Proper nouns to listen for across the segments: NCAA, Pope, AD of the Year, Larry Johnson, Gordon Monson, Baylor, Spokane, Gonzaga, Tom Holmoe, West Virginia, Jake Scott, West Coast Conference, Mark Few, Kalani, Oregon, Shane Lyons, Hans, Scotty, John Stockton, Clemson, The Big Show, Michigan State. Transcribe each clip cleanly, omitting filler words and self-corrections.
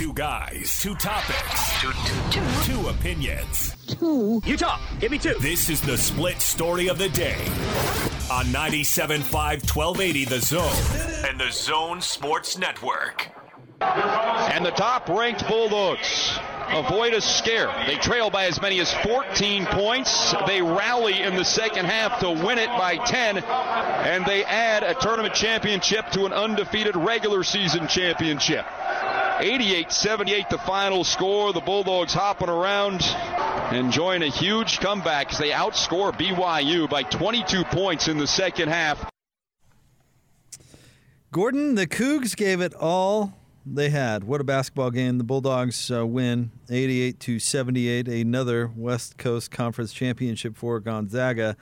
Two guys, two topics, two opinions. Two. Utah, give me two. This is the split story of the day on 97.5, 1280, The Zone, and The Zone Sports Network. And the top-ranked Bulldogs avoid a scare. They trail by as many as 14 points. They rally in the second half to win it by 10, and they add a tournament championship to an undefeated regular season championship. 88-78 the final score. The Bulldogs hopping around, enjoying a huge comeback as they outscore BYU by 22 points in the second half. Gordon, the Cougs gave it all they had. What a basketball game. The Bulldogs win 88-78, another West Coast Conference championship for Gonzaga.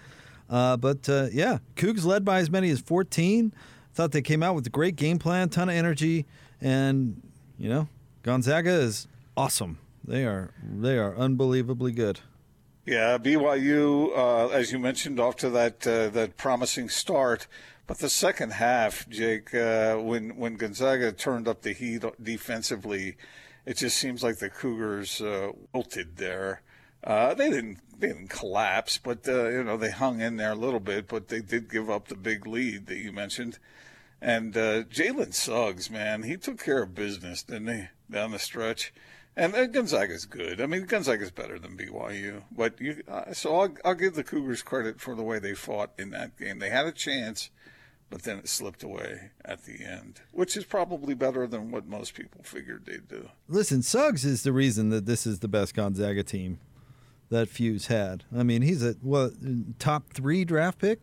But Cougs led by as many as 14. Thought they came out with a great game plan, ton of energy, and you know, Gonzaga is awesome. They are unbelievably good. Yeah, BYU, as you mentioned, off to that promising start. But the second half, Jake, when Gonzaga turned up the heat defensively, it just seems like the Cougars wilted there. They didn't collapse, but they hung in there a little bit. But they did give up the big lead that you mentioned. And Jalen Suggs, man, he took care of business, didn't he, down the stretch? And Gonzaga's good. I mean, Gonzaga's better than BYU. But I'll give the Cougars credit for the way they fought in that game. They had a chance, but then it slipped away at the end, which is probably better than what most people figured they'd do. Listen, Suggs is the reason that this is the best Gonzaga team that Few's had. I mean, he's a top 3 draft pick.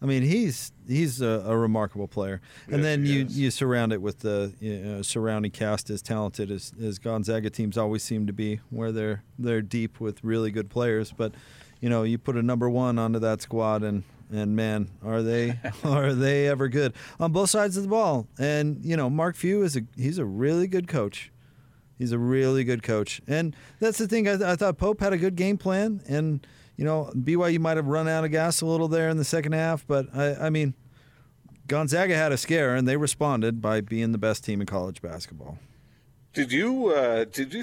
I mean, he's a remarkable player, and yes, then you surround it with the surrounding cast as talented as Gonzaga teams always seem to be, where they're deep with really good players. But you put a number one onto that squad, and man, are they ever good on both sides of the ball? And Mark Few he's a really good coach. He's a really good coach, and that's the thing. I thought Pope had a good game plan, and BYU might have run out of gas a little there in the second half, but, I mean, Gonzaga had a scare, and they responded by being the best team in college basketball. Did you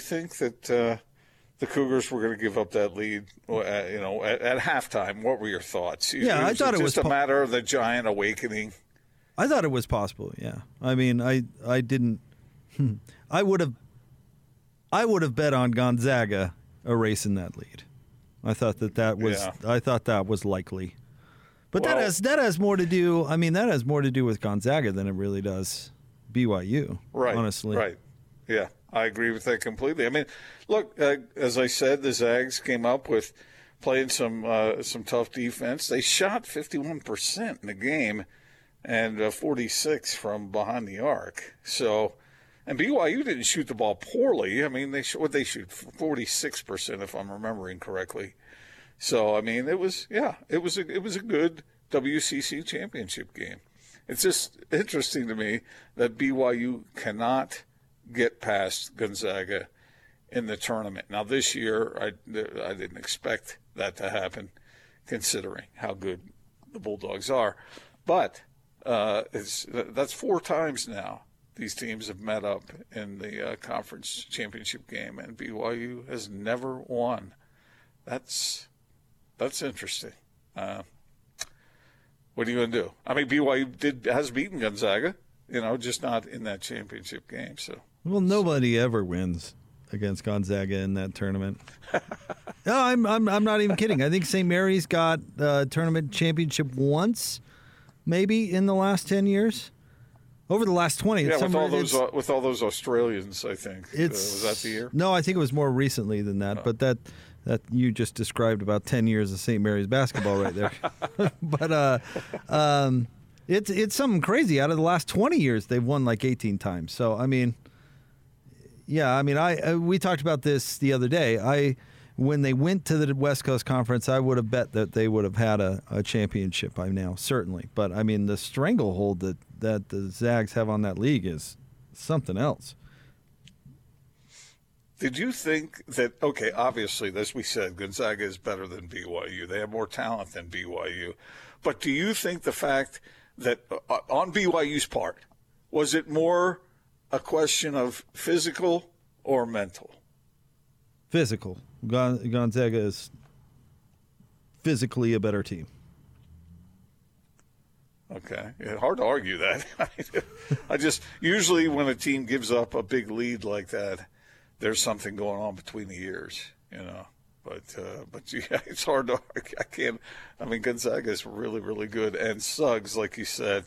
think that the Cougars were going to give up that lead at halftime? What were your thoughts? Yeah, I thought it was just a matter of the giant awakening. I thought it was possible, yeah. I mean, I didn't – I would have bet on Gonzaga erasing that lead. I thought that was I thought that was likely, but that has more to do. I mean, that has more to do with Gonzaga than it really does BYU. Right, honestly. Right. Yeah, I agree with that completely. I mean, look, as I said, the Zags came up with playing some tough defense. They shot 51% in the game, and 46 from behind the arc. So. And BYU didn't shoot the ball poorly. I mean, they shoot 46%, if I'm remembering correctly. So I mean, it was a good WCC championship game. It's just interesting to me that BYU cannot get past Gonzaga in the tournament. Now this year, I didn't expect that to happen, considering how good the Bulldogs are. But that's 4 times now. These teams have met up in the conference championship game, and BYU has never won. That's interesting. What are you going to do? I mean, BYU has beaten Gonzaga, just not in that championship game. So well, nobody ever wins against Gonzaga in that tournament. No, I'm not even kidding. I think St. Mary's got a tournament championship once, maybe in the last 10 years. Over the last 20, yeah, with all those Australians, I think was that the year? No, I think it was more recently than that. Oh. But that you just described about 10 years of St. Mary's basketball right there. But it's something crazy. Out of the last 20 years, they've won like 18 times. So I mean, yeah, I mean, we talked about this the other day. When they went to the West Coast Conference, I would have bet that they would have had a championship by now, certainly. But, I mean, the stranglehold that the Zags have on that league is something else. Did you think that, okay, obviously, as we said, Gonzaga is better than BYU. They have more talent than BYU. But do you think the fact that, on BYU's part, was it more a question of physical or mental? Physical. Gonzaga is physically a better team. Okay. Yeah, hard to argue that. I just usually when a team gives up a big lead like that, there's something going on between the ears, you know. But yeah, it's hard to argue. I can't. I mean, Gonzaga's really, really good. And Suggs, like you said,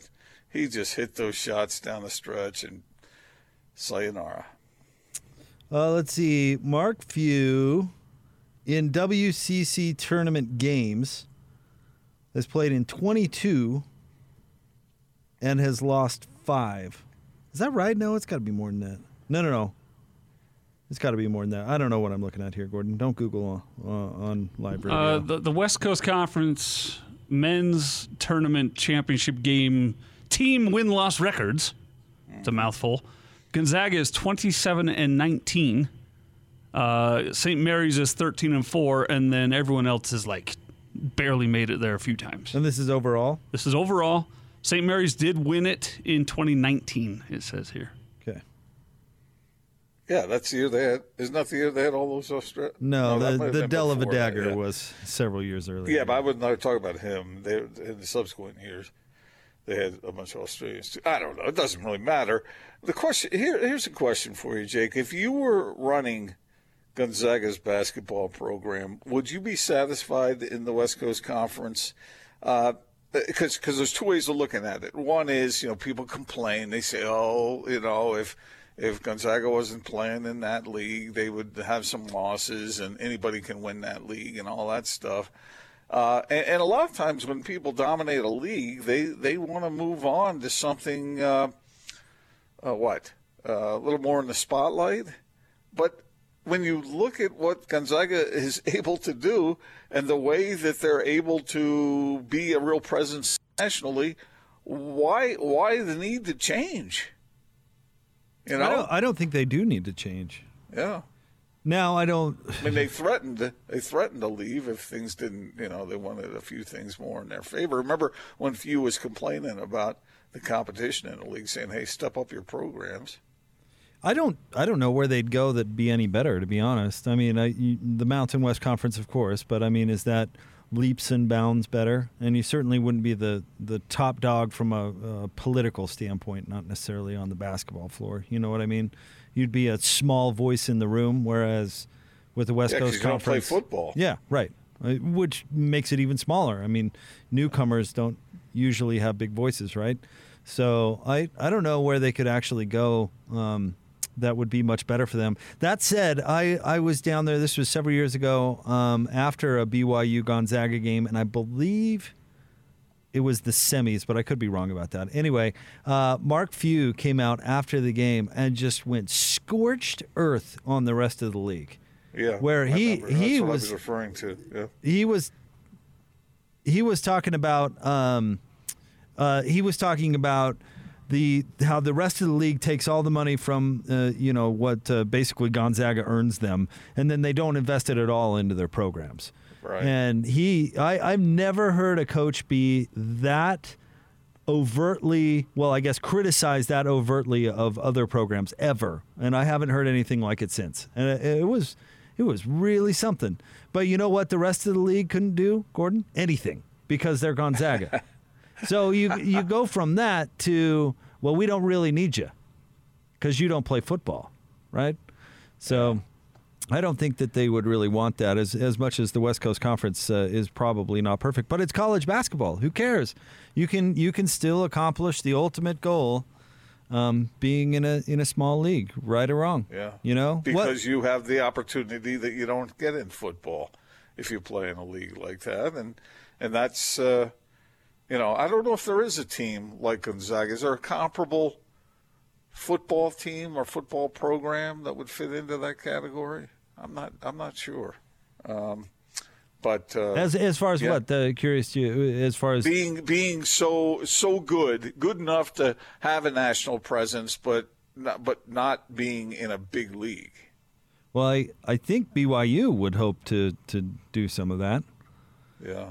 he just hit those shots down the stretch and sayonara. Let's see. Mark Few in WCC tournament games has played in 22 and has lost 5. Is that right? No, it's got to be more than that. No. It's got to be more than that. I don't know what I'm looking at here, Gordon. Don't Google on live radio. The West Coast Conference men's tournament championship game team win-loss records. It's a mouthful. Gonzaga is 27-19. St. Mary's is 13-4, and then everyone else is like barely made it there a few times. And this is overall? This is overall. St. Mary's did win it in 2019, it says here. Okay. Yeah, that's the year they had. Isn't that the year they had all those Australians? No, the Dell of a Dagger that, yeah. was several years earlier. Yeah, but I would not talk about him. They, in the subsequent years, they had a bunch of Australians too. I don't know. It doesn't really matter. The question here's a question for you, Jake. If you were running Gonzaga's basketball program, would you be satisfied in the West Coast Conference? Because there's two ways of looking at it. One is, you know, people complain. They say, oh, you know, if Gonzaga wasn't playing in that league, they would have some losses, and anybody can win that league and all that stuff. And a lot of times when people dominate a league, they want to move on to something a little more in the spotlight. But when you look at what Gonzaga is able to do and the way that they're able to be a real presence nationally, why the need to change? You know? I don't think they do need to change. Yeah. Now I don't. I mean, they threatened to leave if things didn't. You know, they wanted a few things more in their favor. Remember when Few was complaining about the competition in the league, saying, "Hey, step up your programs." I don't know where they'd go that'd be any better, to be honest. I mean, the Mountain West Conference, of course, but I mean, is that leaps and bounds better? And you certainly wouldn't be the top dog from a political standpoint, not necessarily on the basketball floor. You know what I mean? You'd be a small voice in the room, whereas with the West Coast Conference, you don't play football. Yeah, right. Which makes it even smaller. I mean, newcomers don't usually have big voices, right? So I don't know where they could actually go. That would be much better for them. That said, I was down there, this was several years ago, after a BYU-Gonzaga game, and I believe it was the semis, but I could be wrong about that. Anyway, Mark Few came out after the game and just went scorched earth on the rest of the league. Yeah, where he was, I was referring to. Yeah. He was talking about how the rest of the league takes all the money from basically Gonzaga earns them, and then they don't invest it at all into their programs. Right. And I've never heard a coach be that overtly, well, I guess criticize that overtly of other programs ever, and I haven't heard anything like it since. And it was really something. But you know what the rest of the league couldn't do, Gordon? Anything, because they're Gonzaga. So you go from that to, well, we don't really need you because you don't play football, right? So I don't think that they would really want that as much as the West Coast Conference is probably not perfect. But it's college basketball. Who cares? You can still accomplish the ultimate goal, being in a small league, right or wrong. Yeah. You know? Because you have the opportunity that you don't get in football if you play in a league like that. And that's – you know, I don't know if there is a team like Gonzaga. Is there a comparable football team or football program that would fit into that category? I'm not sure. As far as what? Curious to you, as far as being so good enough to have a national presence, but not being in a big league. Well, I think BYU would hope to do some of that. Yeah.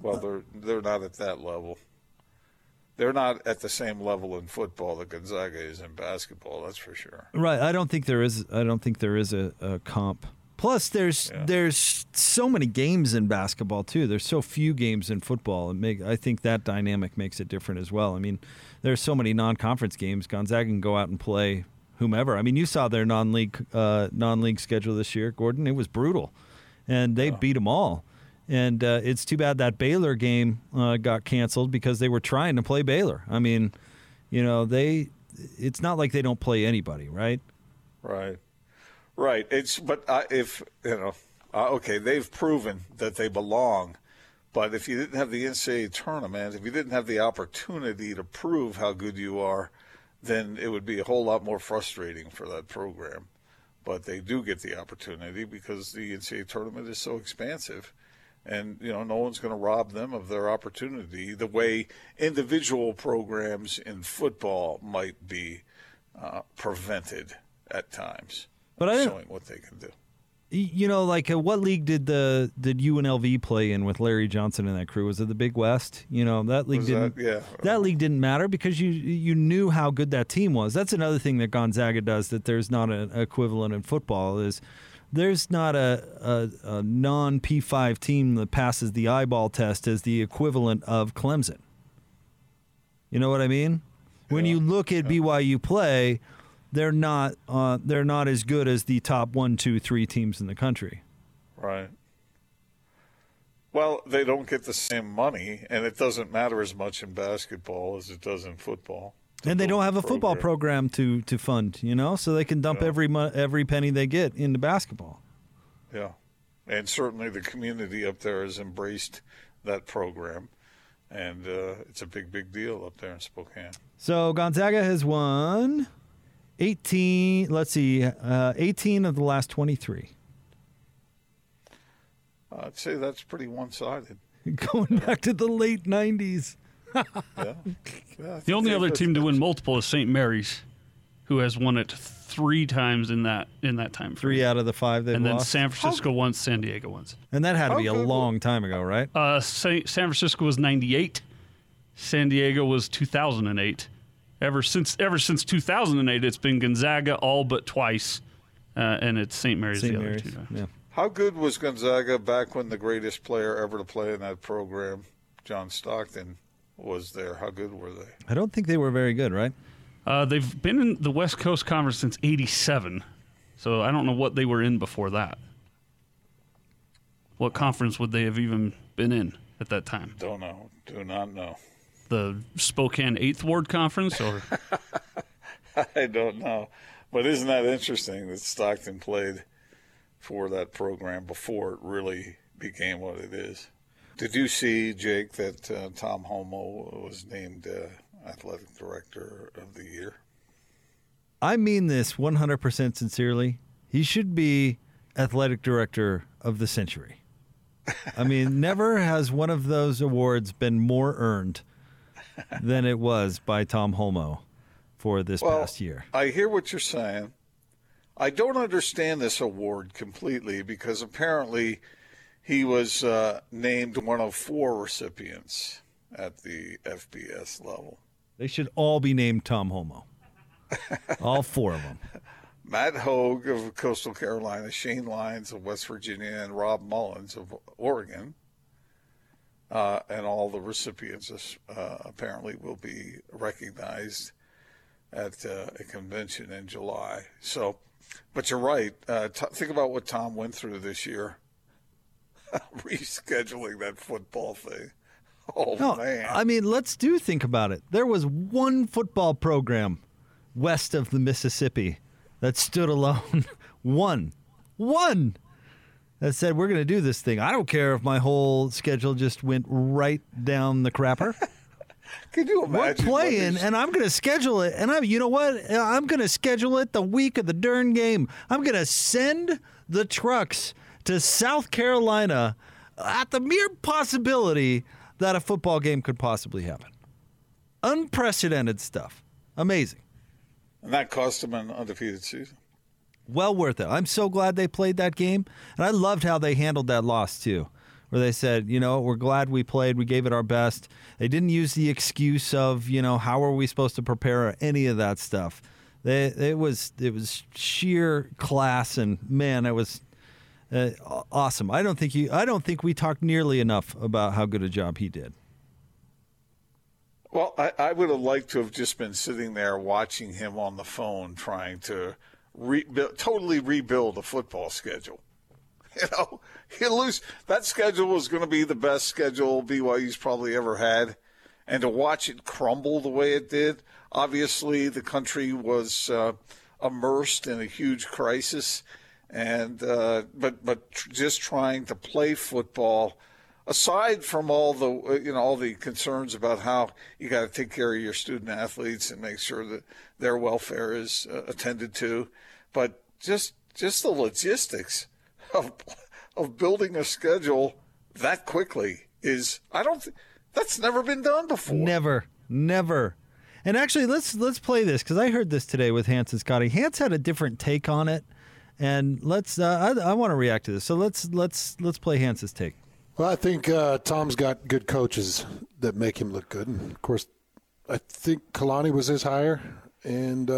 Well, they're not at that level. They're not at the same level in football that Gonzaga is in basketball. That's for sure. Right. I don't think there is. I don't think there is a comp. Plus, there's so many games in basketball too. There's so few games in football. I think that dynamic makes it different as well. I mean, there's so many non-conference games. Gonzaga can go out and play whomever. I mean, you saw their non-league schedule this year, Gordon. It was brutal, and they beat them all. And it's too bad that Baylor game got canceled because they were trying to play Baylor. I mean, you know, it's not like they don't play anybody, right? Right. Right. They've proven that they belong. But if you didn't have the NCAA tournament, if you didn't have the opportunity to prove how good you are, then it would be a whole lot more frustrating for that program. But they do get the opportunity because the NCAA tournament is so expansive. And, you know, no one's going to rob them of their opportunity the way individual programs in football might be prevented at times from showing what they can do. You know, like what league did UNLV play in with Larry Johnson and that crew? Was it the Big West? You know, that league didn't matter because you knew how good that team was. That's another thing that Gonzaga does that there's not an equivalent in football is – there's not a non-P5 team that passes the eyeball test as the equivalent of Clemson. You know what I mean? Yeah. When you look at BYU play, they're not as good as the top 1, 2, 3 teams in the country. Right. Well, they don't get the same money, and it doesn't matter as much in basketball as it does in football. And they don't have a football program to fund, you know, so they can dump every penny they get into basketball. Yeah, and certainly the community up there has embraced that program, and it's a big deal up there in Spokane. So Gonzaga has won 18 of the last 23. I'd say that's pretty one-sided. Going back to the late 90s. Yeah. Yeah, the only other team to win multiple is St. Mary's, who has won it 3 times in that time frame. 3 out of the 5 they've lost. And then San Francisco once, San Diego once. And that had to be a long time ago, right? San Francisco was 98. San Diego was 2008. Ever since 2008, it's been Gonzaga all but twice, and it's St. Mary's the other 2 times. Yeah. How good was Gonzaga back when the greatest player ever to play in that program, John Stockton, was there? How good were they? I don't think they were very good, right? They've been in the West Coast Conference since 87, so I don't know what they were in before that. What conference would they have even been in at that time? Don't know. Do not know. The Spokane 8th Ward Conference? Or I don't know. But isn't that interesting that Stockton played for that program before it really became what it is? Did you see, Jake, that Tom Holmoe was named Athletic Director of the Year? I mean this 100% sincerely. He should be Athletic Director of the Century. I mean, never has one of those awards been more earned than it was by Tom Holmoe for this past year. I hear what you're saying. I don't understand this award completely because apparently – he was named one of 4 recipients at the FBS level. They should all be named Tom Holmoe. All 4 of them. Matt Hogue of Coastal Carolina, Shane Lyons of West Virginia, and Rob Mullins of Oregon. And all the recipients apparently will be recognized at a convention in July. So, but you're right. Think about what Tom went through this year. Rescheduling that football thing. Oh, no, man. I mean, think about it. There was one football program west of the Mississippi that stood alone. One that said, we're going to do this thing. I don't care if my whole schedule just went right down the crapper. Could you imagine? We're playing, and I'm going to schedule it. And you know what? I'm going to schedule it the week of the darn game. I'm going to send the trucks to South Carolina at the mere possibility that a football game could possibly happen. Unprecedented stuff. Amazing. And that cost them an undefeated season. Well worth it. I'm so glad they played that game. And I loved how they handled that loss, too. where they said, you know, we're glad we played. We gave it our best. They didn't use the excuse of, you know, how are we supposed to prepare or any of that stuff. It was sheer class, and man, it was awesome. I don't think we talked nearly enough about how good a job he did. Well, I would have liked to have just been sitting there watching him on the phone trying to totally rebuild a football schedule. You know, that schedule was going to be the best schedule BYU's probably ever had, and to watch it crumble the way it did. Obviously, the country was immersed in a huge crisis, and but just trying to play football. Aside from all the concerns about how you got to take care of your student athletes and make sure that their welfare is attended to, but just the logistics of building a schedule that quickly is that's never been done before. Never. And actually, let's play this, because I heard this today with Hans and Scotty. Hans had a different take on it, and I want to react to this. So let's play Hans's take. Well, I think Tom's got good coaches that make him look good. And, of course, I think Kalani was his hire, and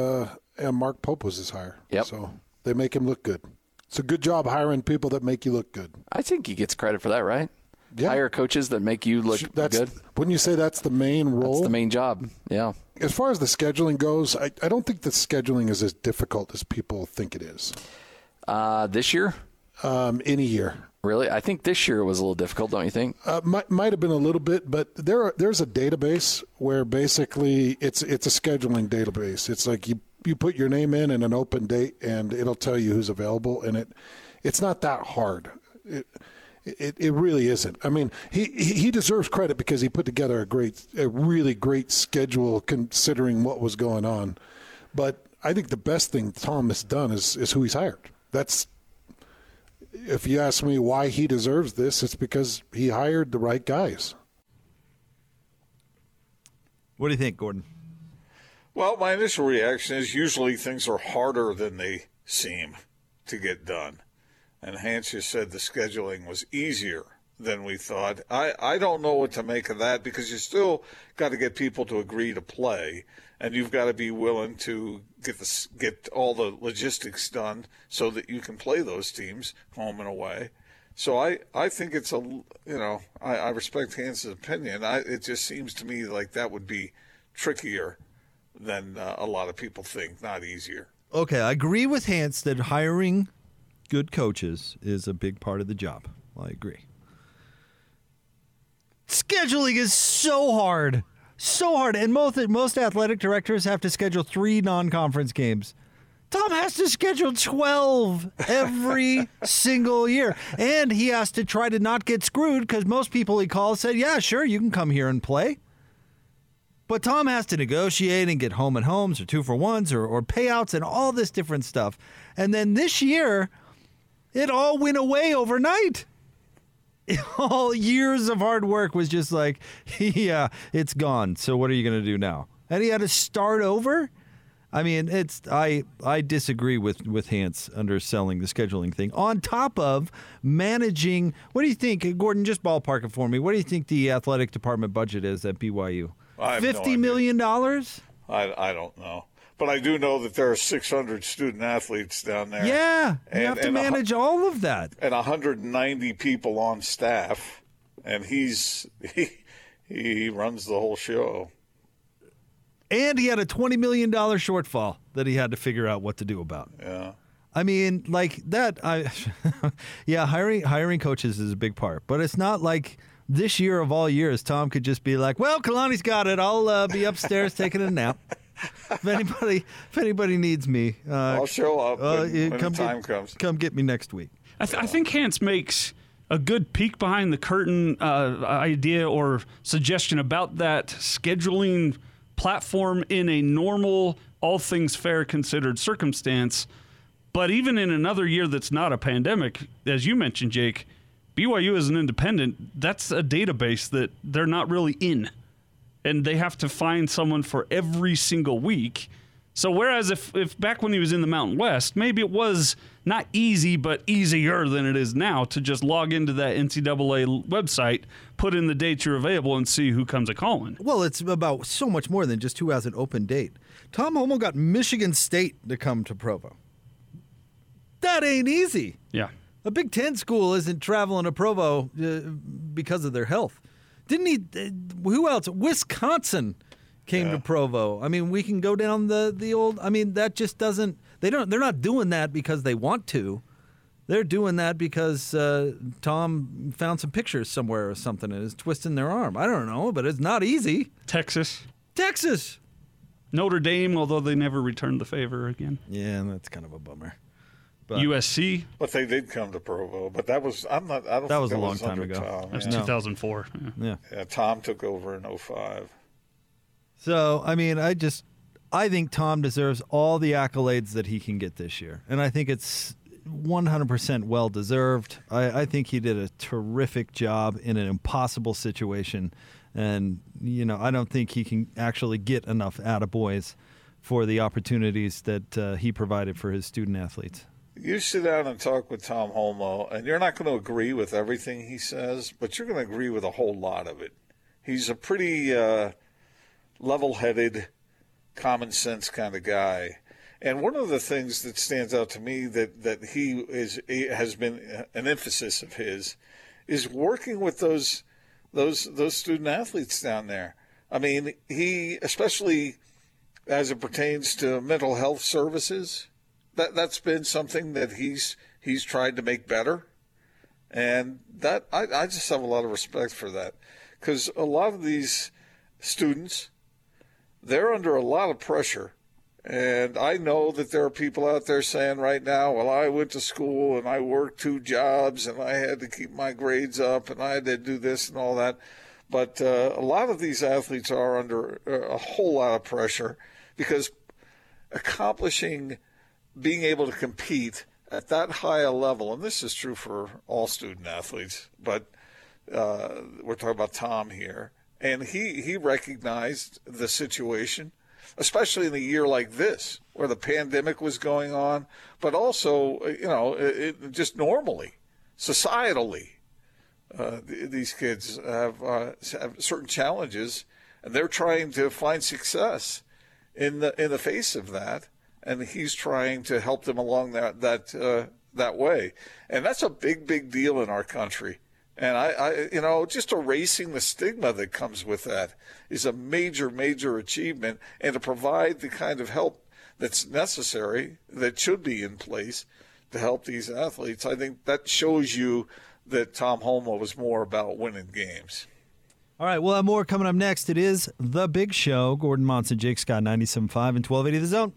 Mark Pope was his hire. Yep. So they make him look good. It's a good job hiring people that make you look good. I think he gets credit for that, right? Yeah. Hire coaches that make you look good. Wouldn't you say that's the main role? That's the main job, yeah. As far as the scheduling goes, I don't think the scheduling is as difficult as people think it is. This year? Any year. Really? I think this year was a little difficult, don't you think? Might have been a little bit, but there's a database where basically it's a scheduling database. It's like you put your name in and an open date, and it'll tell you who's available, and it's not that hard. It really isn't. I mean, he deserves credit because he put together a really great schedule considering what was going on. But I think the best thing Tom has done is who he's hired. That's, if you ask me why he deserves this, it's because he hired the right guys. What do you think, Gordon? Well, my initial reaction is usually things are harder than they seem to get done. And Hans just said the scheduling was easier than we thought. I don't know what to make of that, because you still got to get people to agree to play, and you've got to be willing to get all the logistics done so that you can play those teams home and away. So I think it's I respect Hans's opinion. It just seems to me like that would be trickier than a lot of people think, not easier. Okay, I agree with Hans that hiring good coaches is a big part of the job. Well, I agree. Scheduling is so hard. And most athletic directors have to schedule 3 non-conference games. Tom has to schedule 12 every single year. And he has to try to not get screwed, because most people he calls said, yeah, sure, you can come here and play. But Tom has to negotiate and get home and homes or 2-for-1s or payouts and all this different stuff. And then this year, it all went away overnight. All years of hard work was just like, yeah, it's gone. So what are you going to do now? And he had to start over? I mean, I disagree with Hans underselling the scheduling thing. On top of managing, what do you think, Gordon, just ballpark it for me, what do you think the athletic department budget is at BYU? $50 million? I don't know. But I do know that there are 600 student athletes down there. Yeah, you have to manage all of that. And 190 people on staff, and he runs the whole show. And he had a $20 million shortfall that he had to figure out what to do about. Yeah. I mean, like that, yeah, hiring coaches is a big part, but it's not like this year of all years, Tom could just be like, well, Kalani's got it. I'll be upstairs taking a nap. If anybody needs me, I'll show up when the time comes. Come get me next week. I think Hans makes a good peek behind the curtain idea or suggestion about that scheduling platform in a normal, all things fair considered circumstance. But even in another year that's not a pandemic, as you mentioned, Jake, BYU is an independent. That's a database that they're not really in. And they have to find someone for every single week. So whereas if back when he was in the Mountain West, maybe it was not easy, but easier than it is now to just log into that NCAA website, put in the dates you're available, and see who comes a-calling. Well, it's about so much more than just who has an open date. Tom Holmoe got Michigan State to come to Provo. That ain't easy. Yeah. A Big Ten school isn't traveling to Provo because of their health. Didn't he? Who else? Wisconsin came to Provo. I mean, we can go down the old. I mean, that just doesn't. They don't. They're not doing that because they want to. They're doing that because Tom found some pictures somewhere or something and is twisting their arm. I don't know, but it's not easy. Texas. Notre Dame, although they never returned the favor again. Yeah, that's kind of a bummer. But USC. But they did come to Provo. But that was, I'm not, I don't that think was that a long was time ago. Tom, that was 2004. Yeah. Tom took over in 2005. So, I mean, I think Tom deserves all the accolades that he can get this year. And I think it's 100% well deserved. I think he did a terrific job in an impossible situation. And, you know, I don't think he can actually get enough attaboys for the opportunities that he provided for his student athletes. You sit down and talk with Tom Holmoe, and you're not going to agree with everything he says, but you're going to agree with a whole lot of it. He's a pretty level-headed, common-sense kind of guy. And one of the things that stands out to me that has been an emphasis of his is working with those student athletes down there. I mean, he, especially as it pertains to mental health services, that's been something that he's tried to make better, and that I just have a lot of respect for that, because a lot of these students, they're under a lot of pressure, and I know that there are people out there saying right now, well, I went to school and I worked two jobs and I had to keep my grades up and I had to do this and all that, but a lot of these athletes are under a whole lot of pressure, because being able to compete at that high a level, and this is true for all student athletes, but we're talking about Tom here, and he recognized the situation, especially in a year like this where the pandemic was going on, but also, you know, just normally, societally, these kids have certain challenges, and they're trying to find success in the face of that. And he's trying to help them along that way, and that's a big deal in our country. And I you know, just erasing the stigma that comes with that is a major achievement, and to provide the kind of help that's necessary, that should be in place to help these athletes. I think that shows you that Tom Holmoe was more about winning games. All right, we'll have more coming up next. It is The Big Show. Gordon Monson, Jake Scott, 97.5 and 1280 The Zone.